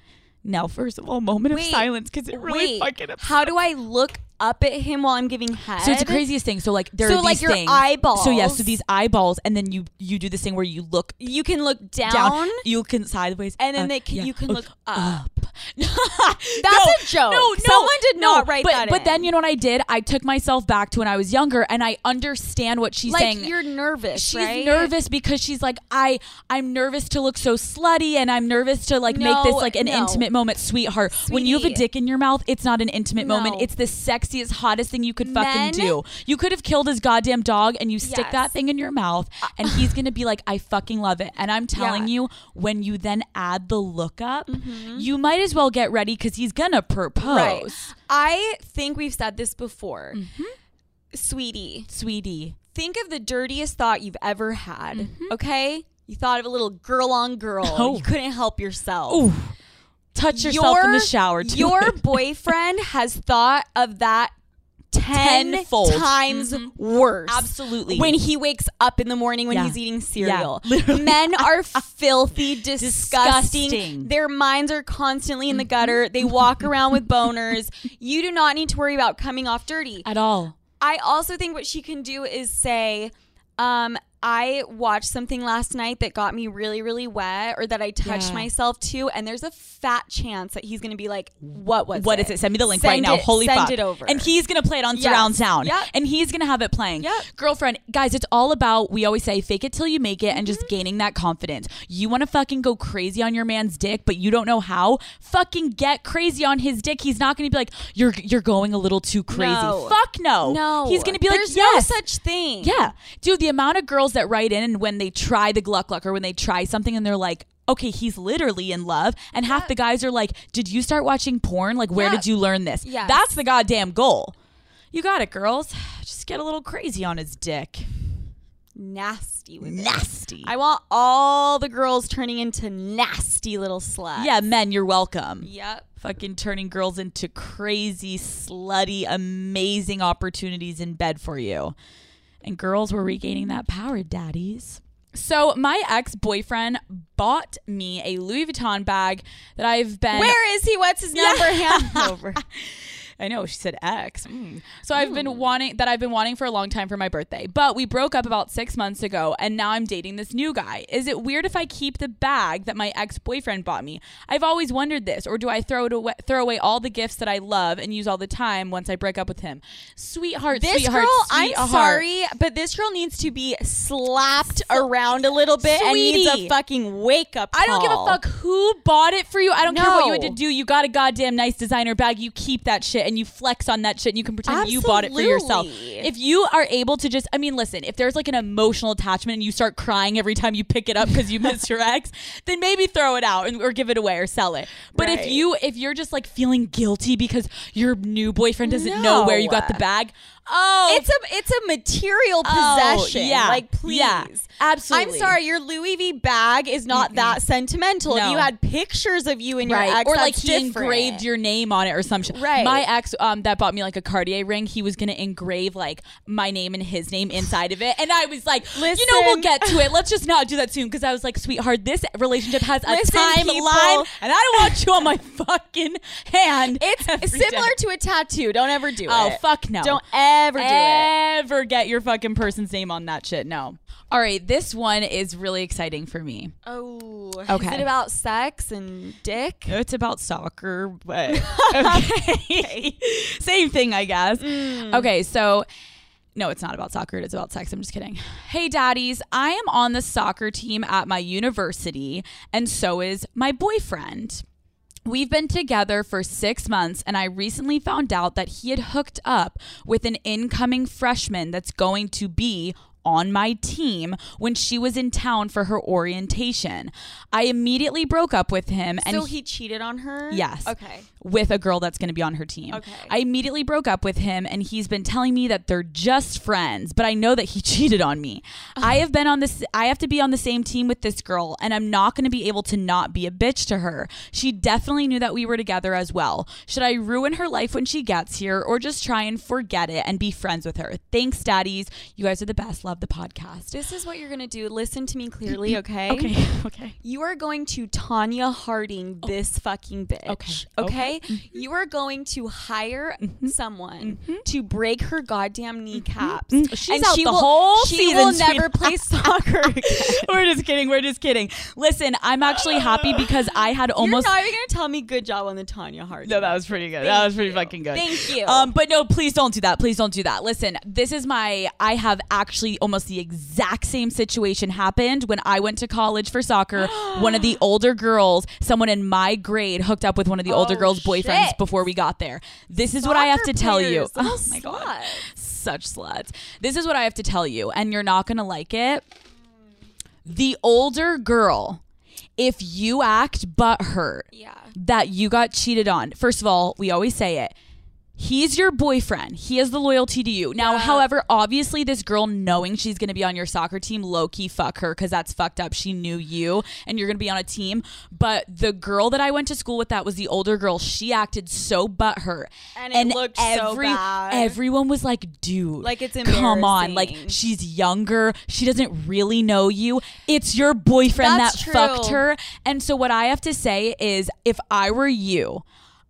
Now, first of all, moment of silence, because it really fucking upset. How do I look up at him while I'm giving head? So it's the craziest thing. So like, there are these things. So like your eyeballs. So so these eyeballs, and then you do this thing where you look. You can look down. You can sideways. And then you can look up. That's a joke. No, someone did not write that in. But then you know what I did? I took myself back to when I was younger, and I understand what she's saying. Like, you're nervous, She's nervous because she's like, I'm nervous to look so slutty, and I'm nervous to like make this like an intimate moment. Sweetheart, when you have a dick in your mouth, it's not an intimate moment. It's the sexiest, hottest thing you could fucking do. You could have killed his goddamn dog, and you stick that thing in your mouth, and he's gonna be like, I fucking love it. And I'm telling you, when you then add the lookup, you might as well get ready, because he's gonna propose. I think we've said this before. Sweetie, think of the dirtiest thought you've ever had. Okay, you thought of a little girl on girl. You couldn't help yourself. Touch yourself in the shower. Your boyfriend has thought of that 10 times worse. Absolutely. When he wakes up in the morning, when he's eating cereal. Men are filthy, disgusting. Their minds are constantly in the gutter. They walk around with boners. You do not need to worry about coming off dirty. At all. I also think what she can do is say, I watched something last night that got me really, really wet, or that I touched myself to, and there's a fat chance that he's going to be like, what was what it? What is it? Send me the link right now. Holy fuck. Send it over. And he's going to play it on surround sound. Yep. And he's going to have it playing. Yep. Girlfriend, guys, it's all about, we always say, fake it till you make it, and just gaining that confidence. You want to fucking go crazy on your man's dick, but you don't know how? Fucking get crazy on his dick. He's not going to be like, you're going a little too crazy. No. Fuck no. No. He's going to be like, there's no such thing. Yeah. Dude, the amount of girls that write in, and when they try the Gluck Luck, or when they try something and they're like, okay, he's literally in love, and half the guys are like, did you start watching porn? Like, where did you learn this? That's the goddamn goal. You got it, girls. Just get a little crazy on his dick. Nasty with nasty. I want all the girls turning into nasty little sluts. Yeah, men, you're welcome. Yep. Fucking turning girls into crazy, slutty, amazing opportunities in bed for you. And girls were regaining that power, daddies. So my ex-boyfriend bought me a Louis Vuitton bag that I've been... Where is he? What's his number? Hand over. I know, she said ex. So I've been wanting for a long time for my birthday. But we broke up about 6 months ago, and now I'm dating this new guy. Is it weird if I keep the bag that my ex-boyfriend bought me? I've always wondered this. Or do I throw away all the gifts that I love and use all the time once I break up with him? Sweetheart, I'm sorry, but this girl needs to be slapped around a little bit, sweetie, and needs a fucking wake-up call. I don't give a fuck who bought it for you. I don't care what you had to do. You got a goddamn nice designer bag. You keep that shit. And you flex on that shit, and you can pretend you bought it for yourself. If you are able to just, I mean, listen, if there's like an emotional attachment and you start crying every time you pick it up because you miss your ex, then maybe throw it out or give it away or sell it. But if you're just like feeling guilty because your new boyfriend doesn't know where you got the bag, it's a material possession. Yeah. Like, please. Yeah, absolutely. I'm sorry, your Louis V bag is not that sentimental. No. If you had pictures of you and your ex, or like he engraved your name on it or some shit. Right. My ex that bought me like a Cartier ring, he was going to engrave like my name and his name inside of it. And I was like, listen, you know, we'll get to it. Let's just not do that soon. Because I was like, sweetheart, this relationship has a timeline, and I don't want you on my fucking hand. It's similar to a tattoo. Don't ever do it. Oh, fuck no. Don't ever do it. Ever get your fucking person's name on that shit. No. All right. This one is really exciting for me. Oh. Okay. Is it about sex and dick? No, it's about soccer, but okay. Same thing, I guess. Okay. So no, it's not about soccer. It's about sex. I'm just kidding. Hey, daddies. I am on the soccer team at my university, and so is my boyfriend. We've been together for 6 months, and I recently found out that he had hooked up with an incoming freshman that's going to be on my team when she was in town for her orientation. I immediately broke up with him. So he cheated on her? Yes. Okay. With a girl that's going to be on her team. Okay. I immediately broke up with him, and he's been telling me that they're just friends, but I know that he cheated on me. I have to be on the same team with this girl, and I'm not going to be able to not be a bitch to her. She definitely knew that we were together as well. Should I ruin her life when she gets here, or just try and forget it and be friends with her? Thanks, daddies. You guys are the best. Love the podcast. This is what you're going to do. Listen to me clearly, okay? Okay. You are going to Tanya Harding this fucking bitch. Okay? Mm-hmm. You are going to hire someone to break her goddamn kneecaps. Mm-hmm. She's out the whole season. She will never play soccer again. We're just kidding. Listen, I'm actually happy because I had almost... You're not even going to tell me good job on the Tanya Harding. No, that was pretty good. That was pretty fucking good. Thank you. But no, please don't do that. Please don't do that. Listen, this is my... I have actually almost the exact same situation happened when I went to college for soccer. One of the older girls, someone in my grade, hooked up with one of the older girls' boyfriends before we got there. This is soccer what I have to players, tell you. Oh my God. Such sluts. This is what I have to tell you, and you're not going to like it. The older girl, if you act butthurt that you got cheated on, first of all, we always say it. He's your boyfriend. He has the loyalty to you. Now, however, obviously this girl, knowing she's going to be on your soccer team, low-key fuck her, because that's fucked up. She knew you, and you're going to be on a team. But the girl that I went to school with that was the older girl, she acted so butthurt. And it looked so bad. Everyone was like, dude, like, it's embarrassing. Come on. Like, she's younger. She doesn't really know you. It's your boyfriend that's that true. Fucked her. And so what I have to say is, if I were you,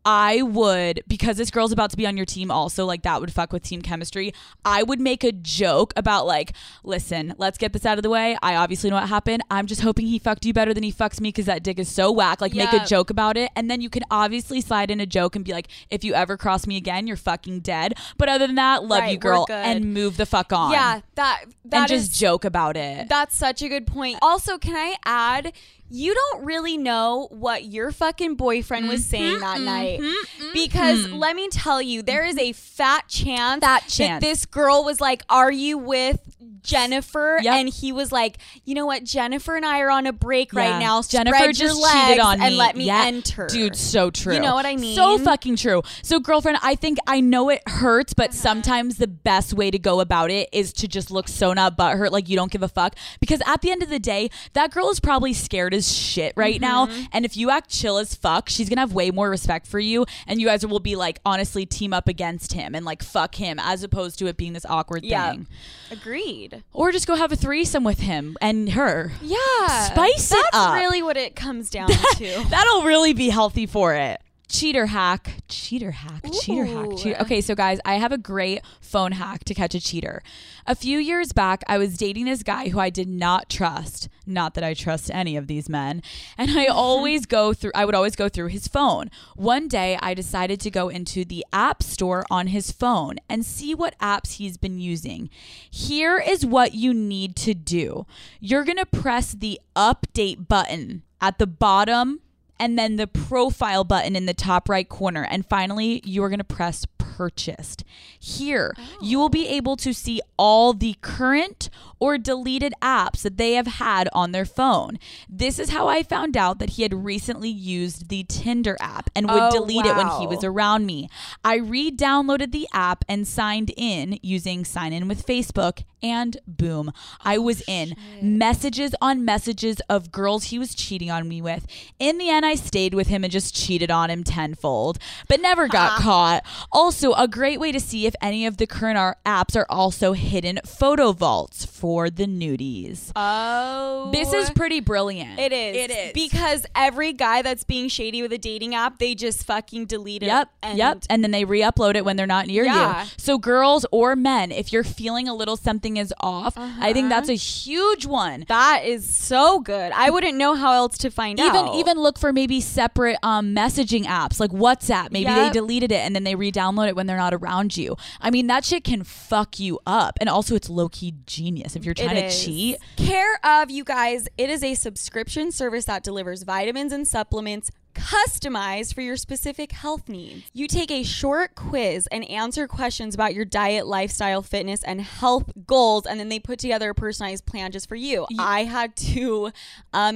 I would, because this girl's about to be on your team also, like that would fuck with team chemistry. I would make a joke about like, listen, let's get this out of the way. I obviously know what happened. I'm just hoping he fucked you better than he fucks me because that dick is so whack. Like make a joke about it. And then you can obviously slide in a joke and be like, if you ever cross me again, you're fucking dead. But other than that, love you, girl, and move the fuck on. Yeah, that is, just joke about it. That's such a good point. Also, can I add, you don't really know what your fucking boyfriend was saying that night. Because let me tell you, there is a fat chance that this girl was like, are you with Jennifer? Yep. And he was like, you know what? Jennifer and I are on a break right now. Jennifer spread just your legs cheated on me. And let me enter. Dude, so true. You know what I mean? So fucking true. So girlfriend, I think I know it hurts, but sometimes the best way to go about it is to just look so not butthurt, like you don't give a fuck. Because at the end of the day, that girl is probably scared as shit right now, and if you act chill as fuck, she's gonna have way more respect for you, and you guys will be like, honestly, team up against him and like fuck him, as opposed to it being this awkward thing. Agreed. Or just go have a threesome with him and her. Yeah, spice it up. That's really what it comes down to. That'll really be healthy for it. Cheater hack. Ooh. Cheater hack. Okay, so guys, I have a great phone hack to catch a cheater. A few years back, I was dating this guy who I did not trust. Not that I trust any of these men. And I would always go through his phone. One day, I decided to go into the app store on his phone and see what apps he's been using. Here is what you need to do. You're going to press the update button at the bottom and then the profile button in the top right corner. And finally, you're gonna press purchased. Here, you will be able to see all the current or deleted apps that they have had on their phone. This is how I found out that he had recently used the Tinder app and would delete it when he was around me. I re-downloaded the app and signed in using sign in with Facebook, and boom, I was in. Messages on messages of girls he was cheating on me with. In the end, I stayed with him and just cheated on him tenfold, but never got caught. Also, a great way to see if any of the current apps are also hidden photo vaults for the nudies. Oh. This is pretty brilliant. It is. Because every guy that's being shady with a dating app, they just fucking delete it. Yep. And then they re-upload it when they're not near you. So girls or men, if you're feeling a little something is off, I think that's a huge one. That is so good. I wouldn't know how else to find out. Even look for maybe separate messaging apps like WhatsApp. Maybe they deleted it and then they re-download it when they're not around you. I mean, that shit can fuck you up. And also, it's low-key genius if you're trying to cheat. Care of, you guys, it is a subscription service that delivers vitamins and supplements customized for your specific health needs. You take a short quiz and answer questions about your diet, lifestyle, fitness, and health goals, and then they put together a personalized plan just for you. I had to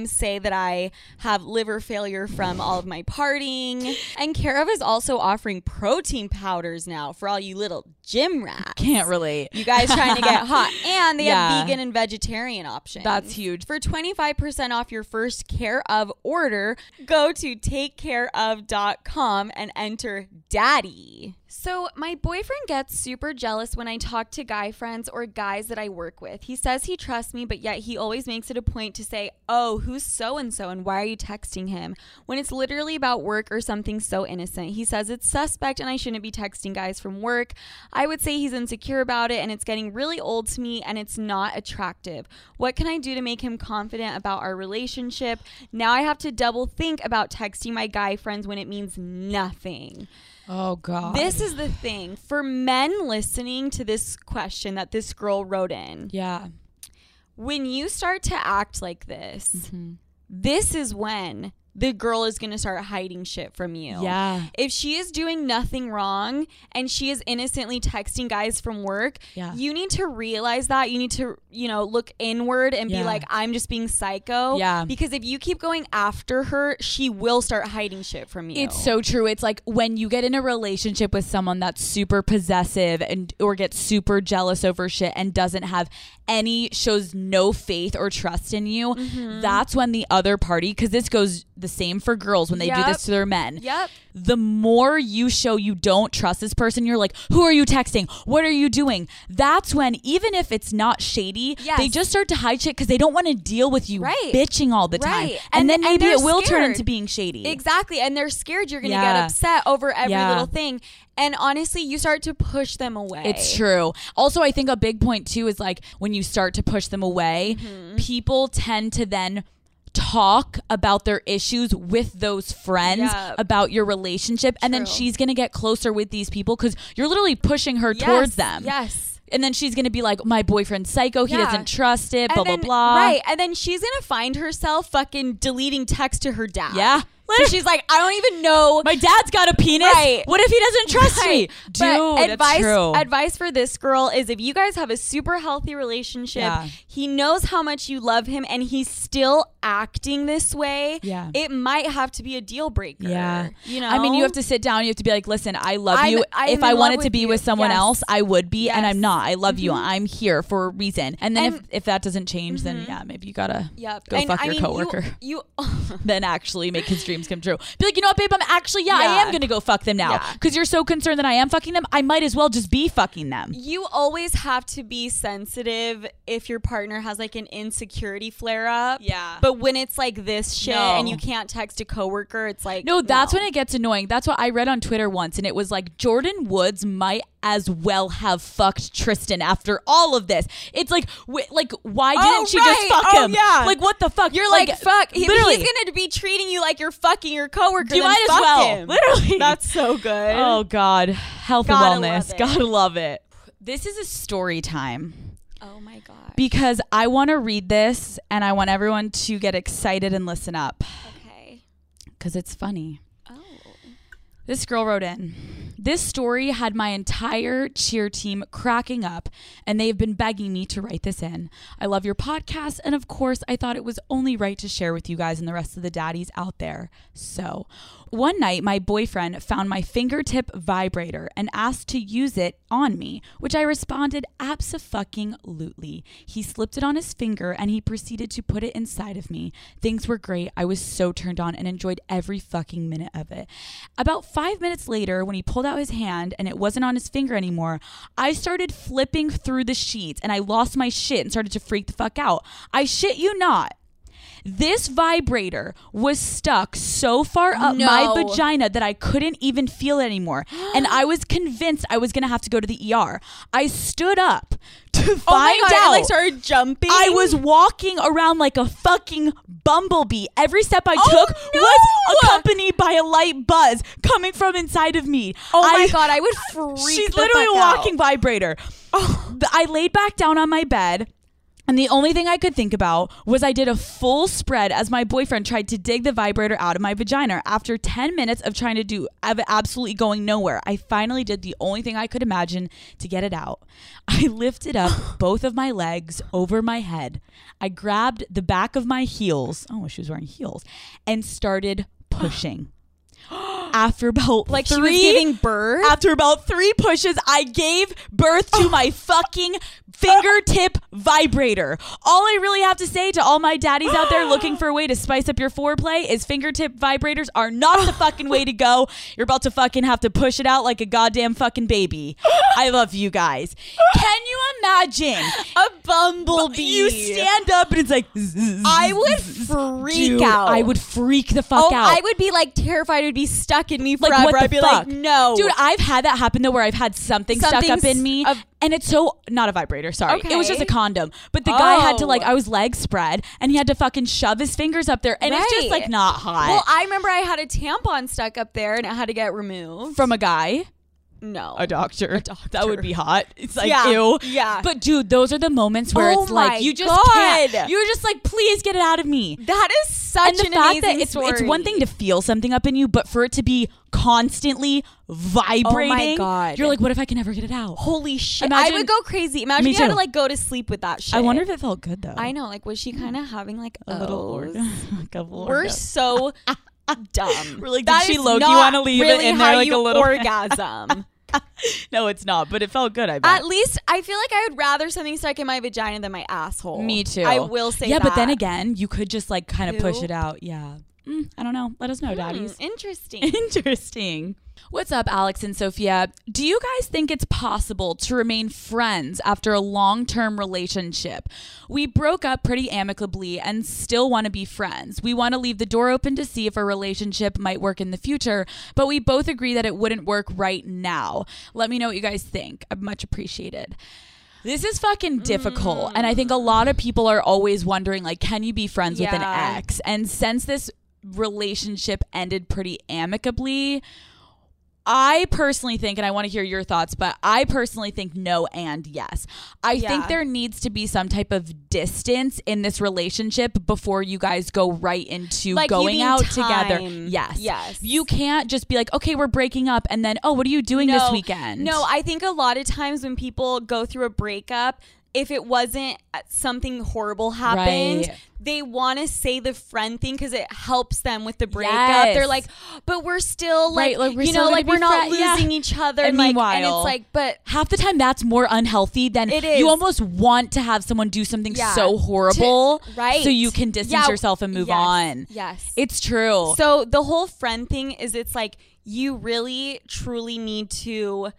say that I have liver failure from all of my partying. And Care of is also offering protein powders now for all you little gym rats. Can't relate. You guys trying to get hot. And they have vegan and vegetarian options. That's huge. For 25% off your first Care of order, go to Takecareof.com and enter daddy. So my boyfriend gets super jealous when I talk to guy friends or guys that I work with. He says he trusts me, but yet he always makes it a point to say, oh, who's so-and-so and why are you texting him? When it's literally about work or something so innocent. He says it's suspect and I shouldn't be texting guys from work. I would say he's insecure about it and it's getting really old to me and it's not attractive. What can I do to make him confident about our relationship? Now I have to double think about texting my guy friends when it means nothing. Oh, God. This is the thing. For men listening to this question that this girl wrote in. Yeah. When you start to act like this, this is when the girl is going to start hiding shit from you. Yeah. If she is doing nothing wrong and she is innocently texting guys from work, you need to realize that. You need to, look inward and be like, I'm just being psycho. Yeah. Because if you keep going after her, she will start hiding shit from you. It's so true. It's like when you get in a relationship with someone that's super possessive and or gets super jealous over shit and doesn't have shows no faith or trust in you, that's when the other party, because this goes the same for girls when they do this to their men. The more you show you don't trust this person, you're like, who are you texting? What are you doing? That's when, even if it's not shady, they just start to hide shit because they don't want to deal with you bitching all the time. And then maybe it will turn into being shady. Exactly. And they're scared you're going to get upset over every little thing. And honestly, you start to push them away. It's true. Also, I think a big point too is like when you start to push them away, people tend to then talk about their issues with those friends about your relationship. And then she's going to get closer with these people because you're literally pushing her towards them. And then she's going to be like, my boyfriend's psycho. He doesn't trust it, blah, blah, blah. Right. And then she's going to find herself fucking deleting text to her dad. So she's like, I don't even know. My dad's got a penis. What if he doesn't trust me? Dude, advice for this girl is if you guys have a super healthy relationship, he knows how much you love him and he's still acting this way, it might have to be a deal breaker. You know? I mean, you have to sit down. You have to be like, listen, I love you. If I wanted to be with someone else, I would be, and I'm not. I love you. I'm here for a reason. And then if that doesn't change, then maybe you gotta go and fuck your coworker. You then actually make his dreams come true. Be like, you know what, babe? I'm actually, I am gonna go fuck them now because you're so concerned that I am fucking them. I might as well just be fucking them. You always have to be sensitive if your partner has like an insecurity flare up. But when it's like this shit and you can't text a coworker, it's like that's when it gets annoying. That's what I read on Twitter once, and it was like Jordan Woods might as well have fucked Tristan after all of this. It's like, why didn't she just fuck him? Like, what the fuck? You're like fuck. Literally, he's gonna be treating you like you're fucking your coworker. You might as well. Him. Literally, that's so good. Oh God, health and wellness. Gotta love it. This is a story time. Oh my God. Because I want to read this and I want everyone to get excited and listen up. Okay. Because it's funny. Oh. This girl wrote in, this story had my entire cheer team cracking up and they've been begging me to write this in. I love your podcast. And of course, I thought it was only right to share with you guys and the rest of the daddies out there. So one night, my boyfriend found my fingertip vibrator and asked to use it on me, which I responded abso-fucking-lutely. He slipped it on his finger and he proceeded to put it inside of me. Things were great. I was so turned on and enjoyed every fucking minute of it. About 5 minutes later, when he pulled out his hand and it wasn't on his finger anymore, I started flipping through the sheets and I lost my shit and started to freak the fuck out. I shit you not. This vibrator was stuck so far up my vagina that I couldn't even feel it anymore. And I was convinced I was going to have to go to the ER. I stood up to find out. I like started jumping. I was walking around like a fucking bumblebee. Every step I took was accompanied by a light buzz coming from inside of me. Oh my God, I would freak She's literally a walking vibrator. I laid back down on my bed. And the only thing I could think about was I did a full spread as my boyfriend tried to dig the vibrator out of my vagina. After 10 minutes of trying to do, absolutely going nowhere, I finally did the only thing I could imagine to get it out. I lifted up both of my legs over my head. I grabbed the back of my heels. Oh, she was wearing heels. And started pushing. After about like three, she was giving birth? After about three pushes, I gave birth to my fucking fingertip vibrator. All I really have to say to all my daddies out there looking for a way to spice up your foreplay is fingertip vibrators are not the fucking way to go. You're about to fucking have to push it out like a goddamn fucking baby. I love you guys. Can you imagine a bumblebee? You stand up and it's like, I would freak out. I would freak the fuck out. I would be like terrified. It would be stuck in me forever. Like, what the I'd be fuck? Like, no. Dude, I've had that happen though where I've had something stuck up in me. And it's so, not a vibrator, sorry. Okay. It was just a condom. But the guy had to I was leg spread and he had to fucking shove his fingers up there and it's just like not hot. Well, I remember I had a tampon stuck up there and it had to get removed. From a guy? No. A doctor. That would be hot. It's like, ew. Yeah. But dude, those are the moments where it's like, you just can't. You're just like, please get it out of me. That is such an amazing story. And the fact that it's one thing to feel something up in you, but for it to be constantly vibrating. Oh my God. You're like, what if I can never get it out? Holy shit. Imagine, I would go crazy. Imagine you had to go to sleep with that shit. I wonder if it felt good though. I know. Like, was she kind of having like a little orgasm? We're so dumb. We're like, did she Loki want to leave it in there like a little orgasm? No, it's not, but it felt good, I bet. At least I feel like I would rather something stuck in my vagina than my asshole. Me too. I will say that. Yeah, but then again, you could just kind of push it out. Yeah. I don't know. Let us know, daddies. Interesting. Interesting. What's up, Alex and Sophia? Do you guys think it's possible to remain friends after a long-term relationship? We broke up pretty amicably and still want to be friends. We want to leave the door open to see if our relationship might work in the future, but we both agree that it wouldn't work right now. Let me know what you guys think. I'd much appreciate it. This is fucking difficult. And I think a lot of people are always wondering, like, can you be friends with an ex? And since this relationship ended pretty amicably, I personally think, and I want to hear your thoughts, but I personally think no and yes. I think there needs to be some type of distance in this relationship before you guys go right into like going out together. Yes. Yes. You can't just be like, okay, we're breaking up. And then, oh, what are you doing this weekend? No, I think a lot of times when people go through a breakup, if it wasn't something horrible happened, they want to say the friend thing because it helps them with the breakup. Yes. They're like, but we're still like, we're you know, like we're not losing each other. And meanwhile, and it's like, but half the time that's more unhealthy than it is. You almost want to have someone do something so horrible, so you can distance yourself and move on. Yes, it's true. So the whole friend thing is, it's like you really truly need to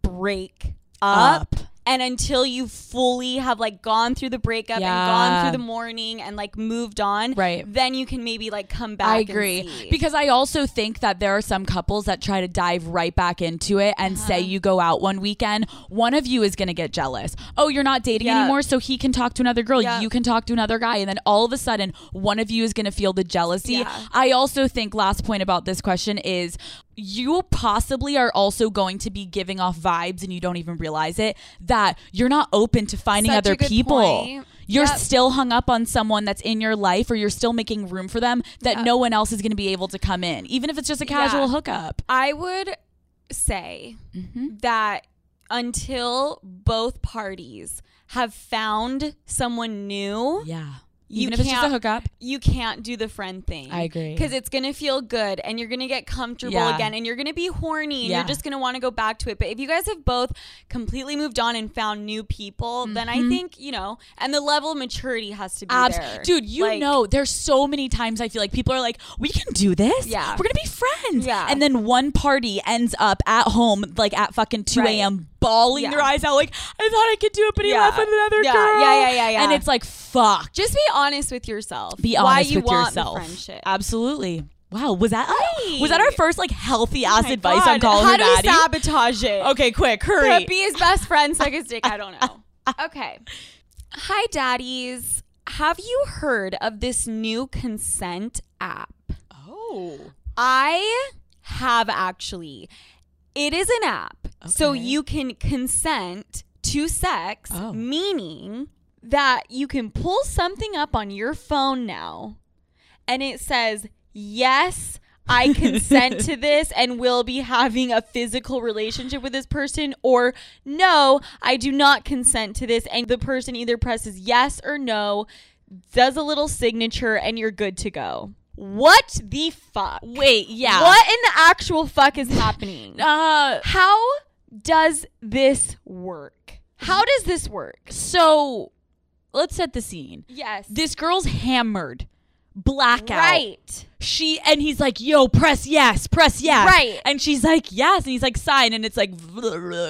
break up. And until you fully have like gone through the breakup and gone through the mourning and like moved on, then you can maybe like come back. I agree. And see. Because I also think that there are some couples that try to dive right back into it and say you go out one weekend, one of you is going to get jealous. Oh, you're not dating anymore. So he can talk to another girl. You can talk to another guy. And then all of a sudden, one of you is going to feel the jealousy. Yeah. I also think last point about this question is, you possibly are also going to be giving off vibes and you don't even realize it, that you're not open to finding other people. Point. You're still hung up on someone that's in your life, or you're still making room for them that no one else is going to be able to come in, even if it's just a casual hookup. I would say that until both parties have found someone new... Even if it's just a hookup, you can't do the friend thing. I agree. Because it's going to feel good and you're going to get comfortable again and you're going to be horny and you're just going to want to go back to it. But if you guys have both completely moved on and found new people, then I think, you know, and the level of maturity has to be there. Dude, you like, know, there's so many times I feel like people are like, we can do this. Yeah. We're going to be friends. Yeah. And then one party ends up at home, like at fucking 2 a.m. bawling their eyes out like, I thought I could do it, but he left with another girl. Yeah. And it's like, fuck. Just be honest with yourself. Be honest with yourself. Friendship. Absolutely. Wow. Was that our first like healthy ass advice on Call Her Daddy? How do we sabotage it? Okay, quick, hurry. Could be his best friend, suck his dick. I don't know. Okay. Hi, daddies. Have you heard of this new consent app? Oh. I have actually. It is an app. Okay. So you can consent to sex, meaning that you can pull something up on your phone now and it says, yes, I consent to this and will be having a physical relationship with this person, or no, I do not consent to this. And the person either presses yes or no, does a little signature, and you're good to go. What the fuck? Wait, yeah. What in the actual fuck is happening? How does this work? How does this work? So... let's set the scene. Yes. This girl's hammered. Blackout. Right. And he's like, yo, press yes, press yes. Right. And she's like, yes. And he's like, sign. And it's like,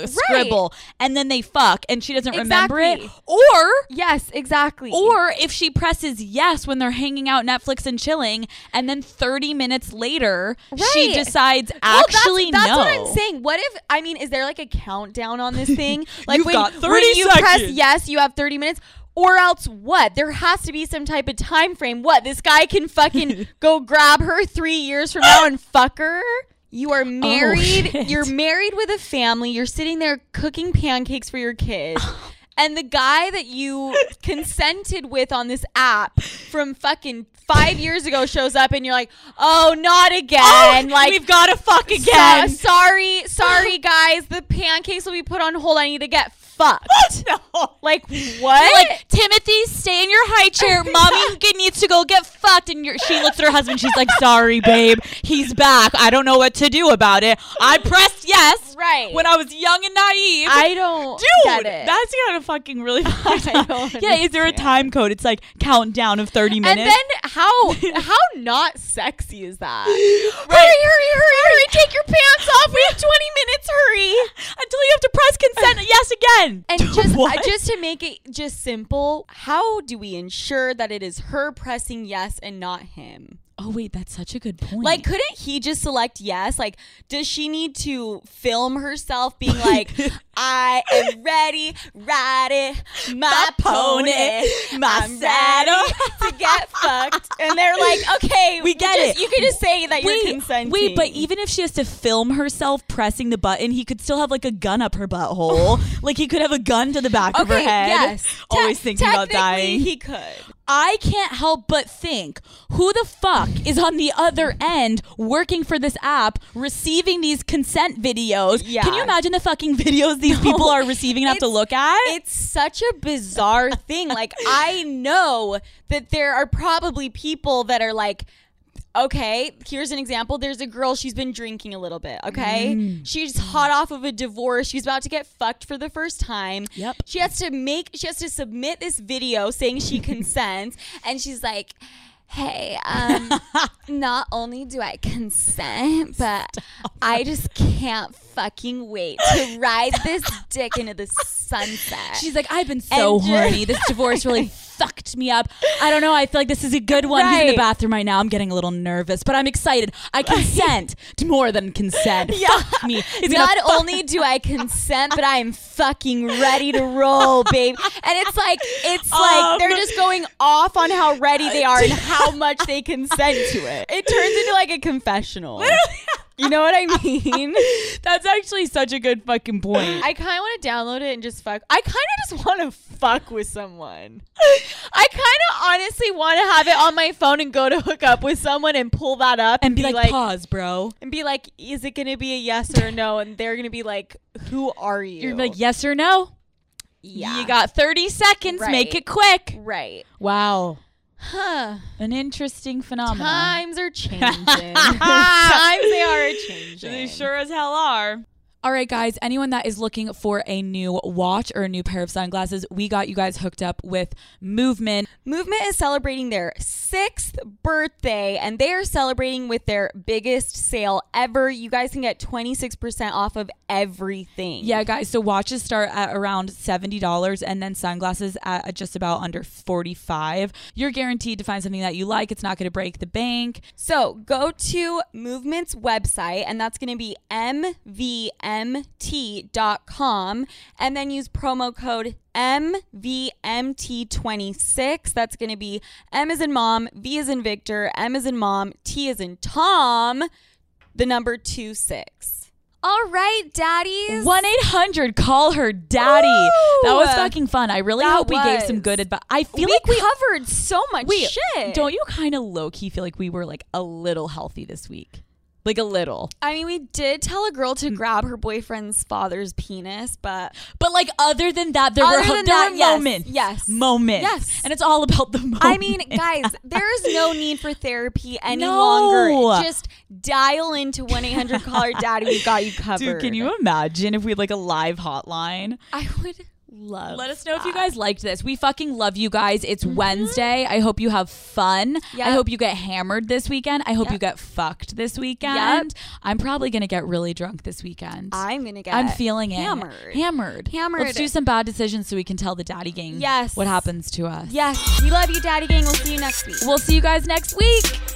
scribble. And then they fuck. And she doesn't remember it. Or. Yes, exactly. Or if she presses yes when they're hanging out, Netflix and chilling. And then 30 minutes later, she decides, actually, no. That's what I'm saying. What if, I mean, is there like a countdown on this thing? Like You've got 30 when you seconds. Press yes, you have 30 minutes. Or else what? There has to be some type of time frame. What? This guy can fucking go grab her 3 years from now and fuck her? You are married. Oh, you're married with a family. You're sitting there cooking pancakes for your kids. And the guy that you consented with on this app from fucking 5 years ago shows up and you're like, oh, not again. Oh, like, we've got to fuck again. Sorry, guys. The pancakes will be put on hold. I need to get fucked. No. Like, what? Like, Timothy, stay in your high chair. Mommy needs to go get fucked. And she looks at her husband. She's like, sorry, babe. He's back. I don't know what to do about it. I pressed yes. Right. When I was young and naive. I don't get it. That's kind of fucking really fucked up. Yeah, is there a time code? It's like countdown of 30 minutes. And then how not sexy is that? Right. Hurry, hurry, hurry, hurry. Take your pants off. We have 20 minutes. Hurry. Until you have to press consent. Yes, again. And just to make it just simple, how do we ensure that it is her pressing yes and not him? Oh, wait, that's such a good point. Like, couldn't he just select yes? Like, does she need to film herself being like, I am ready, ride it, my pony, my saddle to get fucked. And they're like, okay, we get it. You could just say that you're consenting. Wait, but even if she has to film herself pressing the button, he could still have like a gun up her butthole. Like, he could have a gun to the back of her head. Yes. Always thinking about dying. He could. I can't help but think, who the fuck is on the other end working for this app receiving these consent videos? Yeah. Can you imagine the fucking videos these people are receiving and have to look at? It's such a bizarre thing. Like, I know that there are probably people that are like, okay, here's an example. There's a girl, she's been drinking a little bit, okay? She's hot off of a divorce. She's about to get fucked for the first time. Yep. She has to submit this video saying she consents, and she's like, hey, not only do I consent, but I just can't fucking wait to ride this dick into the sunset. She's like, I've been so horny. This divorce really fucked me up. I don't know. I feel like this is a good one. Right. He's in the bathroom right now. I'm getting a little nervous, but I'm excited. I consent to more than consent. Yeah. Fuck me. Not only do I consent, but I am fucking ready to roll, babe. And it's like they're just going off on how ready they are and how much they consent to it. It turns into like a confessional. Literally. You know what I mean? That's actually such a good fucking point. I kind of want to download it and just fuck. I kind of just want to fuck with someone. I kind of honestly want to have it on my phone and go to hook up with someone and pull that up and be like, pause, bro. And be like, is it going to be a yes or a no? And they're going to be like, who are you? You're like, yes or no? Yeah. You got 30 seconds. Right. Make it quick. Right. Wow. Huh. An interesting phenomenon. Times are changing. Times they are changing. They sure as hell are. All right, guys, anyone that is looking for a new watch or a new pair of sunglasses, we got you guys hooked up with Movement. Movement is celebrating their 6th birthday, and they are celebrating with their biggest sale ever. You guys can get 26% off of everything. Yeah, guys, so watches start at around $70, and then sunglasses at just about under $45. You're guaranteed to find something that you like. It's not going to break the bank. So go to Movement's website, and that's going to be MVMT.com, and then use promo code MVMT26. That's going to be M as in mom, V as in Victor, M as in mom, T as in Tom, the number 26. All right, daddies. 1-800 Call Her Daddy. Ooh. That was fucking fun. I really hope we gave some good advice. I feel like we covered so much shit. Don't you kind of low-key feel like we were like a little healthy this week? Like a little. I mean, we did tell a girl to grab her boyfriend's father's penis, but like other than that, there were moments. Yes. Moments. Yes. And it's all about the moment. I mean, guys, there is no need for therapy any longer. Just dial into 1-800 Call Her Daddy. We've got you covered. Dude, can you imagine if we had like a live hotline? I would love. Let us know if you guys liked this. We fucking love you guys. It's Wednesday. I hope you have fun. Yep. I hope you get hammered this weekend. I hope you get fucked this weekend. Yep. I'm probably gonna get really drunk this weekend. I'm feeling hammered. Hammered. Let's do some bad decisions so we can tell the daddy gang what happens to us. Yes. We love you, daddy gang. We'll see you next week.